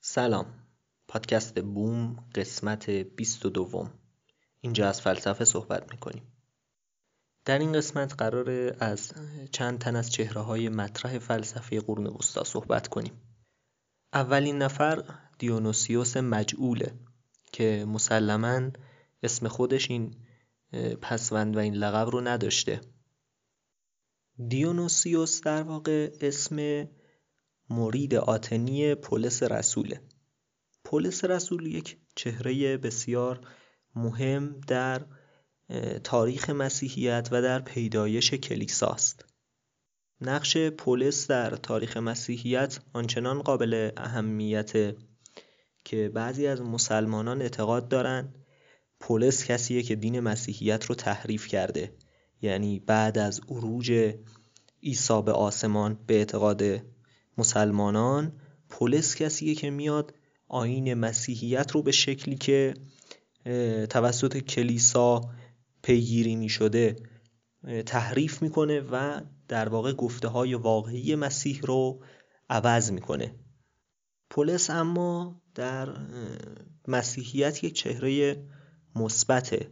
سلام، پادکست بوم قسمت 22. اینجا از فلسفه صحبت میکنیم. در این قسمت قراره از چند تن از چهره‌های مطرح فلسفه قرون وسطا صحبت کنیم. اولین نفر دیونوسیوس مجعوله که مسلماً اسم خودش این پسوند و این لقب رو نداشته. دیونوسیوس در واقع اسم مرید آتنی پولس رسوله. پولس رسول یک چهره بسیار مهم در تاریخ مسیحیت و در پیدایش کلیساست. نقش پولس در تاریخ مسیحیت آنچنان قابل اهمیت که بعضی از مسلمانان اعتقاد دارند پولس کسیه که دین مسیحیت رو تحریف کرده. یعنی بعد از عروج عیسی به آسمان به اعتقاد مسلمانان پولس کسیه که میاد آیین مسیحیت رو به شکلی که توسط کلیسا پیگیری میشده تحریف میکنه و در واقع گفته های واقعی مسیح رو عوض میکنه. پولس اما در مسیحیت یک چهره مثبته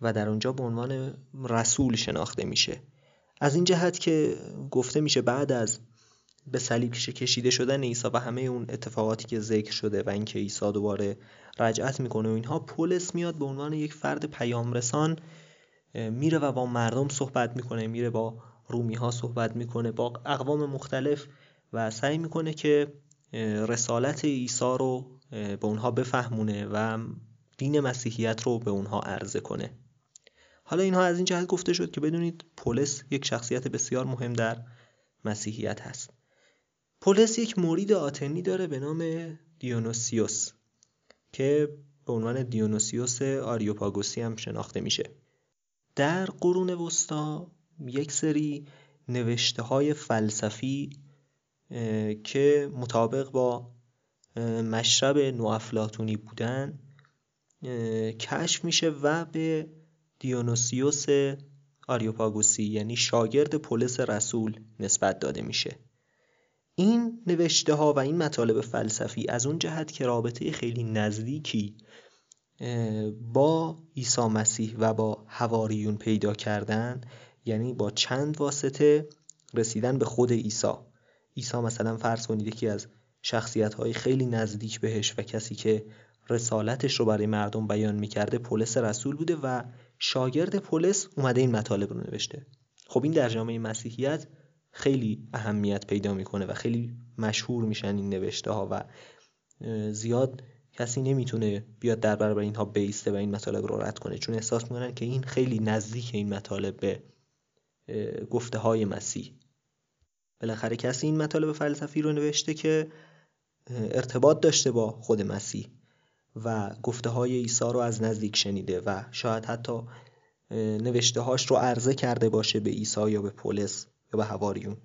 و در اونجا به عنوان رسول شناخته میشه. از این جهت که گفته میشه بعد از به صلیب کشیده شدن عیسی و همه اون اتفاقاتی که ذکر شده و اینکه عیسی دوباره رجعت میکنه و اینها، پولس میاد به عنوان یک فرد پیامرسان میره و با مردم صحبت میکنه، میره با رومی ها صحبت میکنه، با اقوام مختلف و سعی میکنه که رسالت عیسی رو به اونها بفهمونه و دین مسیحیت رو به اونها عرضه کنه. حالا اینها از این جهت گفته شد که بدونید پولس یک شخصیت بسیار مهم در مسیحیت هست. پولس یک مرید آتنی داره به نام دیونوسیوس که به عنوان دیونوسیوس آریوپاگوسی هم شناخته میشه. در قرون وسطا یک سری نوشته های فلسفی که مطابق با مشرب نوافلاطونی بودن کشف میشه و به دیونوسیوس آریوپاگوسی یعنی شاگرد پولس رسول نسبت داده میشه. این نوشته ها و این مطالب فلسفی از اون جهت که رابطه خیلی نزدیکی با عیسی مسیح و با حواریون پیدا کردن، یعنی با چند واسطه رسیدن به خود عیسی مثلا فرض کنید که از شخصیت های خیلی نزدیک بهش و کسی که رسالتش رو برای مردم بیان میکرده پولس رسول بوده و شاگرد پولس اومده این مطالب رو نوشته. خب این در جامعه مسیحیت خیلی اهمیت پیدا میکنه و خیلی مشهور میشن این نوشته ها و زیاد کسی نمیتونه بیاد در برابر اینها بیسته و این مطالب رو رد کنه، چون احساس میکنن که این خیلی نزدیک این مطالب به گفته های مسیح. بالاخره کسی این مطالب فلسفی رو نوشته که ارتباط داشته با خود مسیح و گفته های عیسی رو از نزدیک شنیده و شاید حتی نوشته هاش رو عرضه کرده باشه به عیسی یا به پولس یا به حواریون،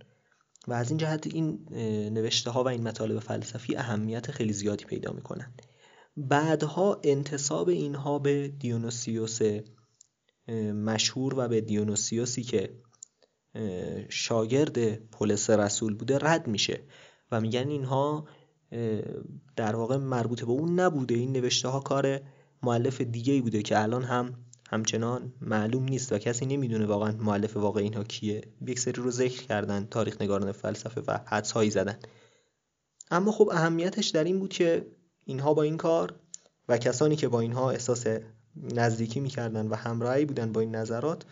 و از این جهت این نوشته ها و این مطالب فلسفی اهمیت خیلی زیادی پیدا می کنند. بعدها انتساب اینها به دیونوسیوس مشهور و به دیونوسیوسی که شاگرد پولس رسول بوده رد میشه و میگن اینها در واقع مربوط به اون نبوده، این نوشته ها کار مؤلف دیگه‌ای بوده که الان همچنان معلوم نیست و کسی نمیدونه واقعا مؤلف واقع اینها کیه. یک سری رو ذکر کردن تاریخ نگاران فلسفه و حدس‌هایی زدن، اما خب اهمیتش در این بود که اینها با این کار و کسانی که با اینها احساس نزدیکی می‌کردن و همراهی بودن با این نظرات،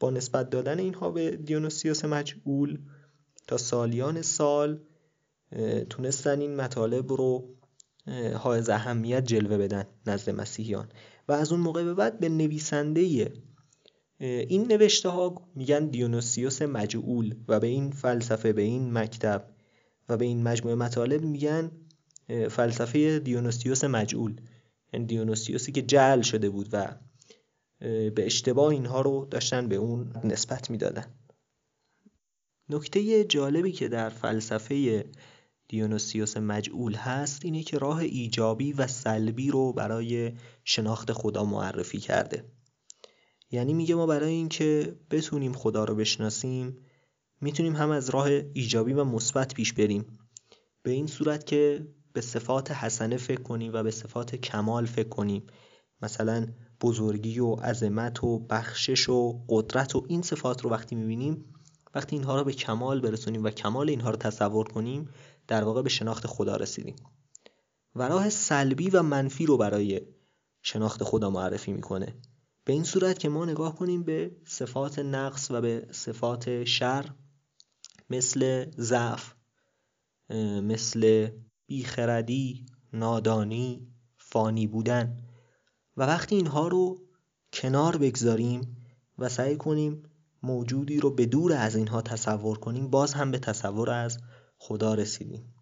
با نسبت دادن اینها به دیونوسیوس مجهول تا سالیان سال تونستن این مطالب رو حائز اهمیت جلوه بدن نزد مسیحیان. و از اون موقع به بعد به نویسنده این نوشته ها میگن دیونوسیوس مجعول و به این فلسفه، به این مکتب و به این مجموعه مطالب میگن فلسفه دیونوسیوس مجعول، یعنی دیونوسیوسی که جعل شده بود و به اشتباه اینها رو داشتن به اون نسبت میدادن. نکته جالبی که در فلسفه دیونوسیوس مجعول هست اینه که راه ایجابی و سلبی رو برای شناخت خدا معرفی کرده. یعنی میگه ما برای این که بتونیم خدا رو بشناسیم میتونیم هم از راه ایجابی و مثبت پیش بریم، به این صورت که به صفات حسنه فکر کنیم و به صفات کمال فکر کنیم، مثلا بزرگی و عظمت و بخشش و قدرت و این صفات رو وقتی میبینیم، وقتی اینها رو به کمال برسونیم و کمال اینها رو تصور کنیم، در واقع به شناخت خدا رسیدیم. و راه سلبی و منفی رو برای شناخت خدا معرفی میکنه، به این صورت که ما نگاه کنیم به صفات نقص و به صفات شر، مثل ضعف، مثل بیخردی، نادانی، فانی بودن، و وقتی اینها رو کنار بگذاریم و سعی کنیم موجودی رو به دور از اینها تصور کنیم، باز هم به تصور از خدا رسیدیم.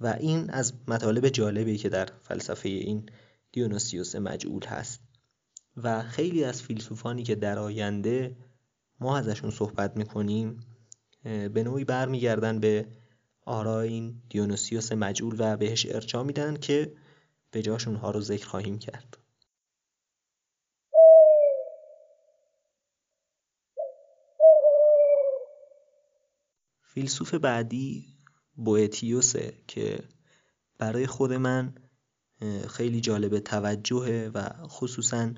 و این از مطالب جالبی که در فلسفه این دیونوسیوس مجعول هست و خیلی از فیلسوفانی که در آینده ما ازشون صحبت میکنیم به نوعی برمیگردن به آراء این دیونوسیوس مجعول و بهش ارجاع میدن که به جاش اونها رو ذکر خواهیم کرد. فیلسوف بعدی بوئتیوسه که برای خود من خیلی جالب توجهه و خصوصا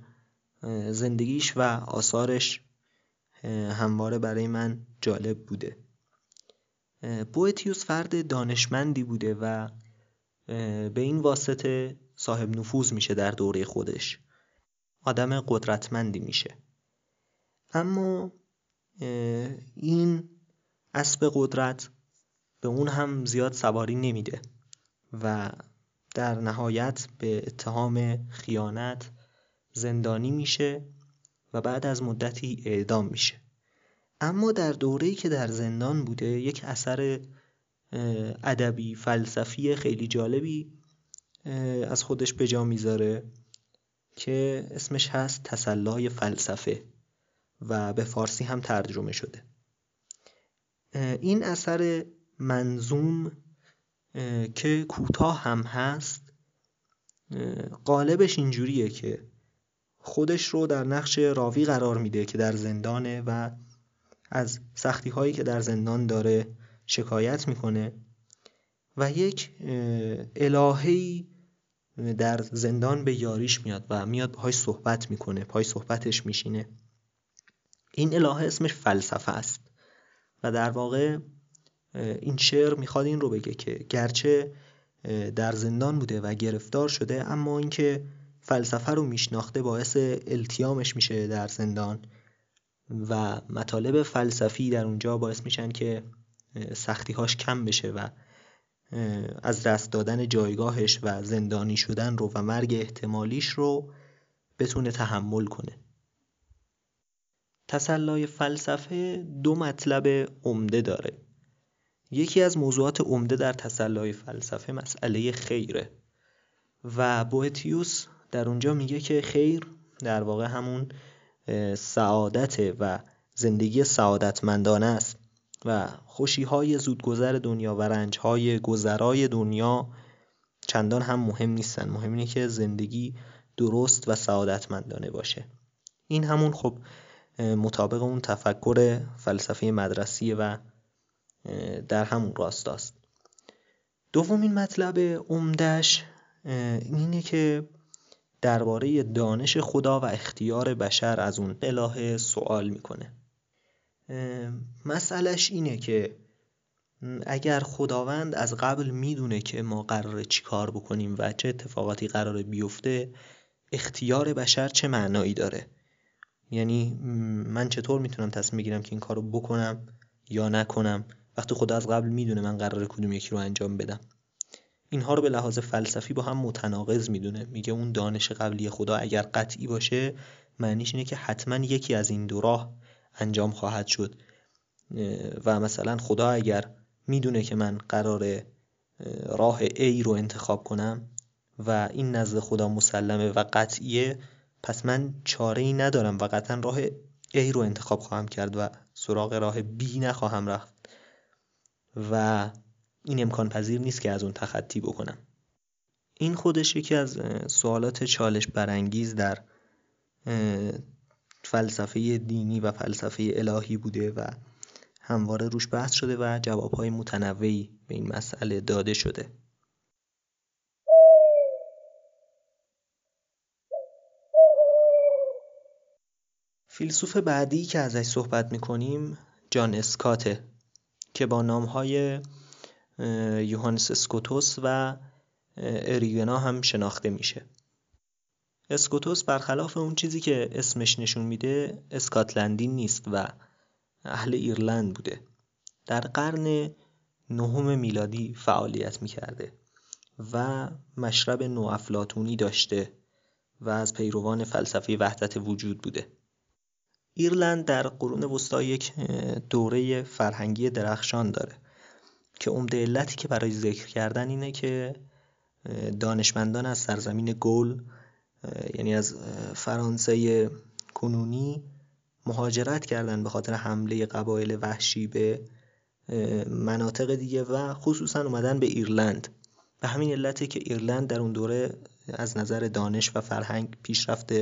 زندگیش و آثارش همواره برای من جالب بوده. بوئتیوس فرد دانشمندی بوده و به این واسطه صاحب نفوذ میشه در دوره خودش، آدم قدرتمندی میشه. اما این اسب قدرت به اون هم زیاد سواری نمیده و در نهایت به اتهام خیانت زندانی میشه و بعد از مدتی اعدام میشه. اما در دوره‌ای که در زندان بوده یک اثر ادبی فلسفی خیلی جالبی از خودش به جا میذاره که اسمش هست تسلای فلسفه و به فارسی هم ترجمه شده. این اثر منظوم که کوتاه هم هست قالبش اینجوریه که خودش رو در نقش راوی قرار میده که در زندانه و از سختی هایی که در زندان داره شکایت میکنه و یک الهه‌ای در زندان به یاریش میاد و میاد باهاش صحبت میکنه، پای صحبتش میشینه. این الهه اسمش فلسفه است و در واقع این شعر میخواد این رو بگه که گرچه در زندان بوده و گرفتار شده، اما این که فلسفه رو میشناخته باعث التیامش میشه در زندان و مطالب فلسفی در اونجا باعث میشن که سختیهاش کم بشه و از دست دادن جایگاهش و زندانی شدن رو و مرگ احتمالیش رو بتونه تحمل کنه. تسلای فلسفه دو مطلب عمده داره. یکی از موضوعات عمده در تسلای فلسفه مسئله خیره و بوئتیوس در اونجا میگه که خیر در واقع همون سعادته و زندگی سعادتمندانه است و خوشی‌های زودگذر دنیا و رنج‌های گذرای دنیا چندان هم مهم نیستن. مهم اینه که زندگی درست و سعادتمندانه باشه. این همون خب مطابق اون تفکر فلسفی مدرسی و در همون راستاست. دومین مطلب عمده‌اش اینه که درباره دانش خدا و اختیار بشر از اون اله سوال میکنه. مسئلهش اینه که اگر خداوند از قبل میدونه که ما قراره چی کار بکنیم و چه اتفاقاتی قراره بیفته، اختیار بشر چه معنایی داره؟ یعنی من چطور میتونم تصمیم بگیرم که این کارو بکنم یا نکنم وقتی خدا از قبل میدونه من قراره کدوم یکی رو انجام بدم؟ اینها رو به لحاظ فلسفی با هم متناقض میدونه. میگه اون دانش قبلی خدا اگر قطعی باشه معنیش اینه که حتما یکی از این دو راه انجام خواهد شد و مثلا خدا اگر میدونه که من قراره راه A رو انتخاب کنم و این نزد خدا مسلمه و قطعیه، پس من چاره‌ای ندارم و قطعا راه A رو انتخاب خواهم کرد و سراغ راه B نخواهم رفت و این امکان پذیر نیست که از اون تخطی بکنم. این خودش یکی از سوالات چالش برانگیز در فلسفه دینی و فلسفه الهی بوده و همواره روش بحث شده و جوابهای متنوعی به این مسئله داده شده. فیلسوف بعدی که ازش صحبت میکنیم جان اسکاته که با نامهای یوهانس اسکوتوس و اریوگنا هم شناخته میشه. اسکوتوس برخلاف اون چیزی که اسمش نشون میده اسکاتلندی نیست و اهل ایرلند بوده. در قرن نهم میلادی فعالیت میکرده و مشرب نوافلاطونی داشته و از پیروان فلسفه وحدت وجود بوده. ایرلند در قرون وسطی یک دوره فرهنگی درخشان داره که عمده علتی که برای ذکر کردن اینه که دانشمندان از سرزمین گول، یعنی از فرانسه کنونی، مهاجرت کردن به خاطر حمله قبایل وحشی به مناطق دیگه و خصوصا اومدن به ایرلند. به همین علته که ایرلند در اون دوره از نظر دانش و فرهنگ پیشرفت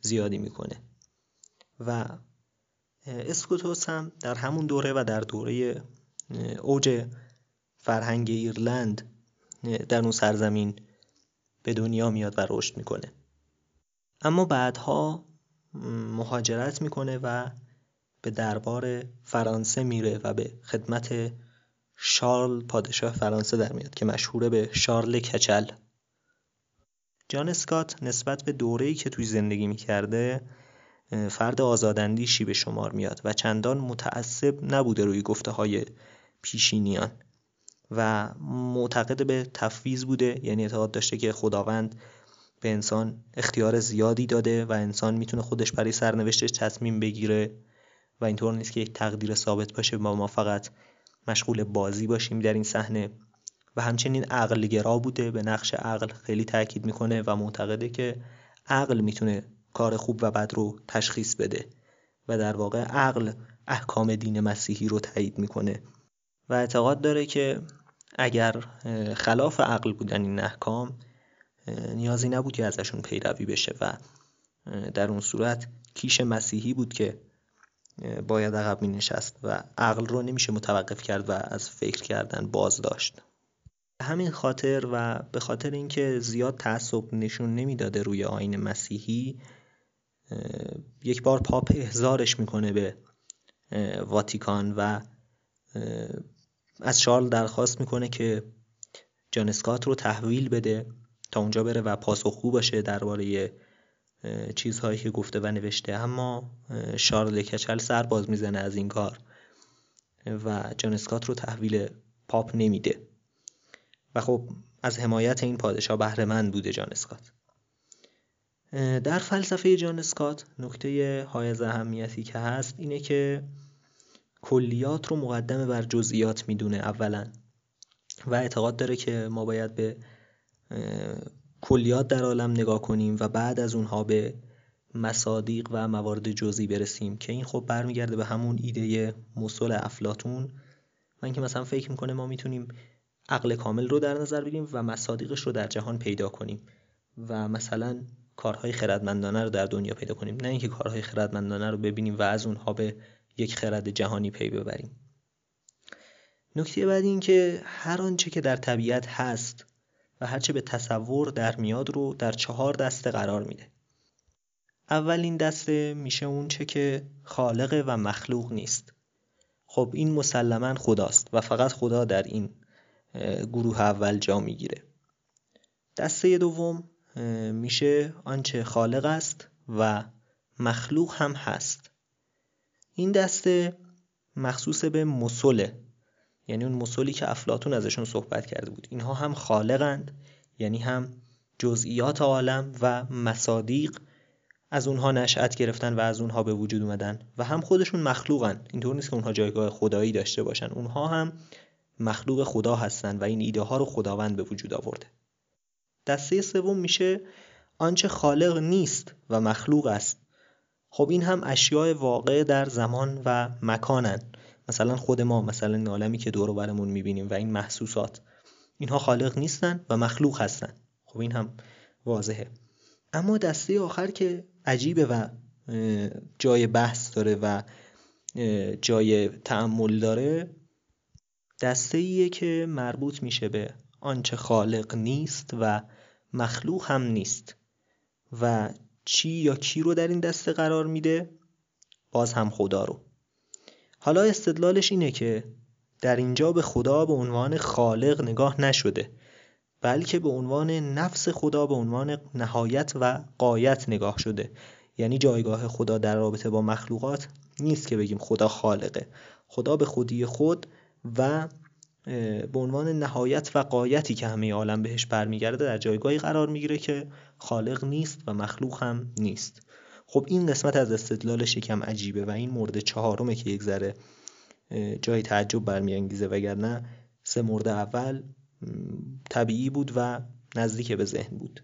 زیادی میکنه و اسکوتوس هم در همون دوره و در دوره اوج فرهنگ ایرلند در اون سرزمین به دنیا میاد و رشد میکنه. اما بعدها مهاجرت میکنه و به دربار فرانسه میره و به خدمت شارل پادشاه فرانسه در میاد که مشهوره به شارل کچل. جان اسکات نسبت به دوره‌ای که توی زندگی میکرده فرد آزاداندیشی به شمار میاد و چندان متعصب نبوده روی گفته های پیشینیان و معتقد به تفویض بوده، یعنی اعتقاد داشته که خداوند به انسان اختیار زیادی داده و انسان میتونه خودش برای سرنوشتش تصمیم بگیره و اینطور نیست که یک تقدیر ثابت باشه و ما فقط مشغول بازی باشیم در این صحنه. و همچنین عقل گرا بوده، به نقش عقل خیلی تاکید میکنه و معتقده که عقل میتونه کار خوب و بد رو تشخیص بده و در واقع عقل احکام دین مسیحی رو تایید میکنه و اعتقاد داره که اگر خلاف عقل بودن این احکام نیازی نبود که ازشون پیروی بشه و در اون صورت کیش مسیحی بود که باید عقب می نشست و عقل رو نمیشه متوقف کرد و از فکر کردن باز داشت. همین خاطر و به خاطر اینکه زیاد تعصب نشون نمیداده روی آیین مسیحی، یک بار پاپ احضارش میکنه به واتیکان و از شارل درخواست میکنه که جان اسکات رو تحویل بده تا اونجا بره و پاسخگو باشه درباره چیزهایی که گفته و نوشته. اما شارل کچل سر باز میزنه از این کار و جان اسکات رو تحویل پاپ نمیده و خب از حمایت این پادشاه بهره‌مند بوده جان اسکات. در فلسفه جان اسکات نکته های اهمیتی که هست اینه که کلیات رو مقدمه بر جزئیات میدونه اولا و اعتقاد داره که ما باید به کلیات در عالم نگاه کنیم و بعد از اونها به مصادیق و موارد جزئی برسیم، که این خب برمیگرده به همون ایده مصول افلاطون، من که مثلا فکر میکنه ما میتونیم عقل کامل رو در نظر بگیریم و مصادیقش رو در جهان پیدا کنیم و مثلا کارهای خردمندانه رو در دنیا پیدا کنیم، نه اینکه کارهای خردمندانه رو ببینیم و از اونها به یک خرد جهانی پی ببریم. نکته بعد این که هر آنچه که در طبیعت هست و هرچه به تصور در میاد رو در 4 دسته قرار میده. اولین دسته میشه اون چه که خالق و مخلوق نیست. خب این مسلماً خداست و فقط خدا در این گروه اول جا میگیره. دسته دوم میشه آنچه خالق است و مخلوق هم هست. این دسته مخصوص به مصله، یعنی اون مصولی که افلاطون ازشون صحبت کرده بود. اینها هم خالقند، یعنی هم جزئیات عالم و مصادیق از اونها نشأت گرفتن و از اونها به وجود اومدن، و هم خودشون مخلوقند. اینطور نیست که اونها جایگاه خدایی داشته باشن، اونها هم مخلوق خدا هستن و این ایده ها رو خداوند به وجود آورده. دسته سوم میشه آنچه خالق نیست و مخلوق است. خب این هم اشیاء واقع در زمان و مکانن، مثلا خود ما، مثلا این عالمی که دور و برمون میبینیم و این محسوسات، اینها خالق نیستن و مخلوق هستن. خب این هم واضحه. اما دسته آخر که عجیبه و جای بحث داره و جای تأمل داره، دسته ایه که مربوط میشه به آنچه خالق نیست و مخلوق هم نیست. و چی یا کی رو در این دسته قرار میده؟ باز هم خدا رو. حالا استدلالش اینه که در اینجا به خدا به عنوان خالق نگاه نشده، بلکه به عنوان نفس خدا، به عنوان نهایت و غایت نگاه شده. یعنی جایگاه خدا در رابطه با مخلوقات نیست که بگیم خدا خالقه. خدا به خودی خود و به عنوان نهایت و غایتی که همه عالم بهش برمیگرده در جایگاهی قرار میگیره که خالق نیست و مخلوق هم نیست. خب این قسمت از استدلالش یکم عجیبه و این مورد 4 که یک ذره جای تعجب برمیانگیزه، وگرنه 3 مورد اول طبیعی بود و نزدیک به ذهن بود.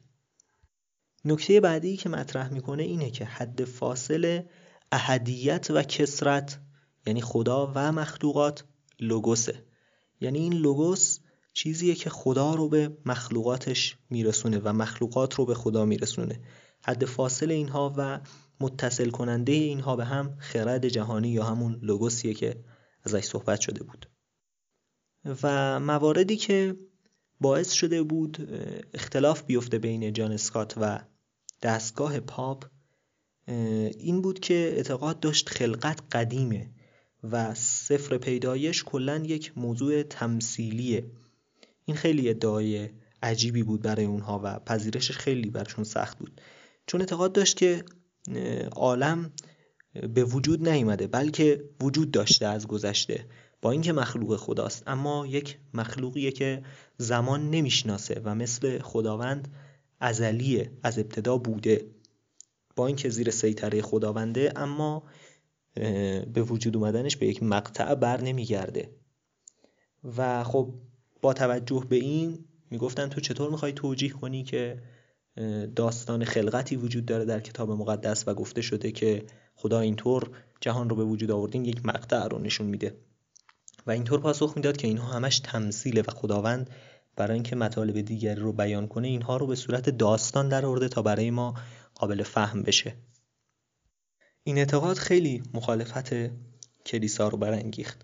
نکته بعدی که مطرح میکنه اینه که حد فاصله احدیت و کثرت، یعنی خدا و مخلوقات، لوگوسه. یعنی این لوگوس چیزیه که خدا رو به مخلوقاتش میرسونه و مخلوقات رو به خدا میرسونه. حد فاصله اینها و متصل کننده اینها به هم خرد جهانی یا همون لوگوسیه که ازش صحبت شده بود. و مواردی که باعث شده بود اختلاف بیفته بین جان اسکات و دستگاه پاپ این بود که اعتقاد داشت خلقت قدیمه و سفر پیدایش کلن یک موضوع تمثیلیه. این خیلی ادعای عجیبی بود برای اونها و پذیرشش خیلی برشون سخت بود، چون اعتقاد داشت که عالم به وجود نیامده بلکه وجود داشته از گذشته، با اینکه مخلوق خداست، اما یک مخلوقیه که زمان نمیشناسه و مثل خداوند ازلیه، از ابتدا بوده، با اینکه زیر سیطره خداونده اما به وجود اومدنش به یک مقطع بر نمیگرده. و خب با توجه به این میگفتن تو چطور میخوای توجیه کنی که داستان خلقتی وجود داره در کتاب مقدس و گفته شده که خدا اینطور جهان رو به وجود آوردین، یک مقطع رو نشون میده. و اینطور پاسخ میداد که اینها همش تمثیله و خداوند برای اینکه مطالب دیگری رو بیان کنه اینها رو به صورت داستان در آورده تا برای ما قابل فهم بشه. این اعتقاد خیلی مخالفت کلیسا رو برانگیخت.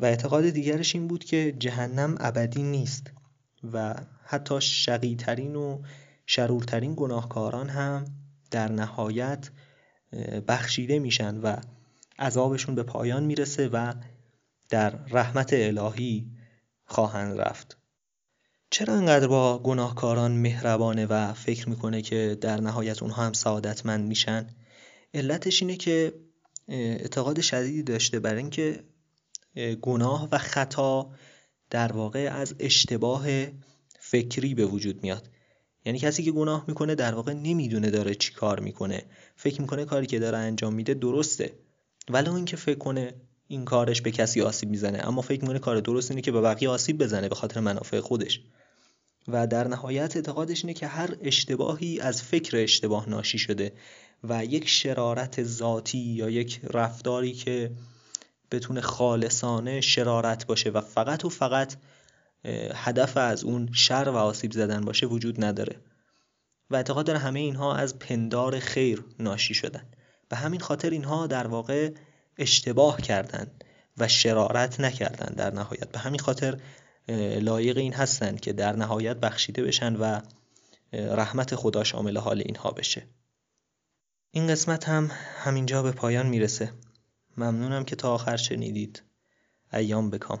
و اعتقاد دیگرش این بود که جهنم ابدی نیست و حتی شقی‌ترین و شرورترین گناهکاران هم در نهایت بخشیده میشن و عذابشون به پایان میرسه و در رحمت الهی خواهند رفت. چرا انقدر با گناهکاران مهربانه و فکر میکنه که در نهایت اونها هم سعادتمند میشن؟ علتش اینه که اعتقاد شدیدی داشته برای اینکه گناه و خطا در واقع از اشتباه فکری به وجود میاد. یعنی کسی که گناه میکنه در واقع نمیدونه داره چی کار میکنه، فکر میکنه کاری که داره انجام میده درسته، ولو اینکه فکر کنه این کارش به کسی آسیب میزنه، اما فکر میکنه کار درست اینه که به بقیه آسیب بزنه به خاطر منافع خودش، و در نهایت اعتقادش اینه که هر اشتباهی از فکر اشتباه ناشی شده و یک شرارت ذاتی یا یک رفتاری که بتونه خالصانه شرارت باشه و فقط و فقط هدف از اون شر و آسیب زدن باشه وجود نداره، و اعتقاد داره همه اینها از پندار خیر ناشی شدن. به همین خاطر اینها در واقع اشتباه کردن و شرارت نکردن در نهایت، به همین خاطر لایق این هستن که در نهایت بخشیده بشن و رحمت خدا شامل حال اینها بشه. این قسمت هم همینجا به پایان میرسه. ممنونم که تا آخر شنیدید. ایام بکام.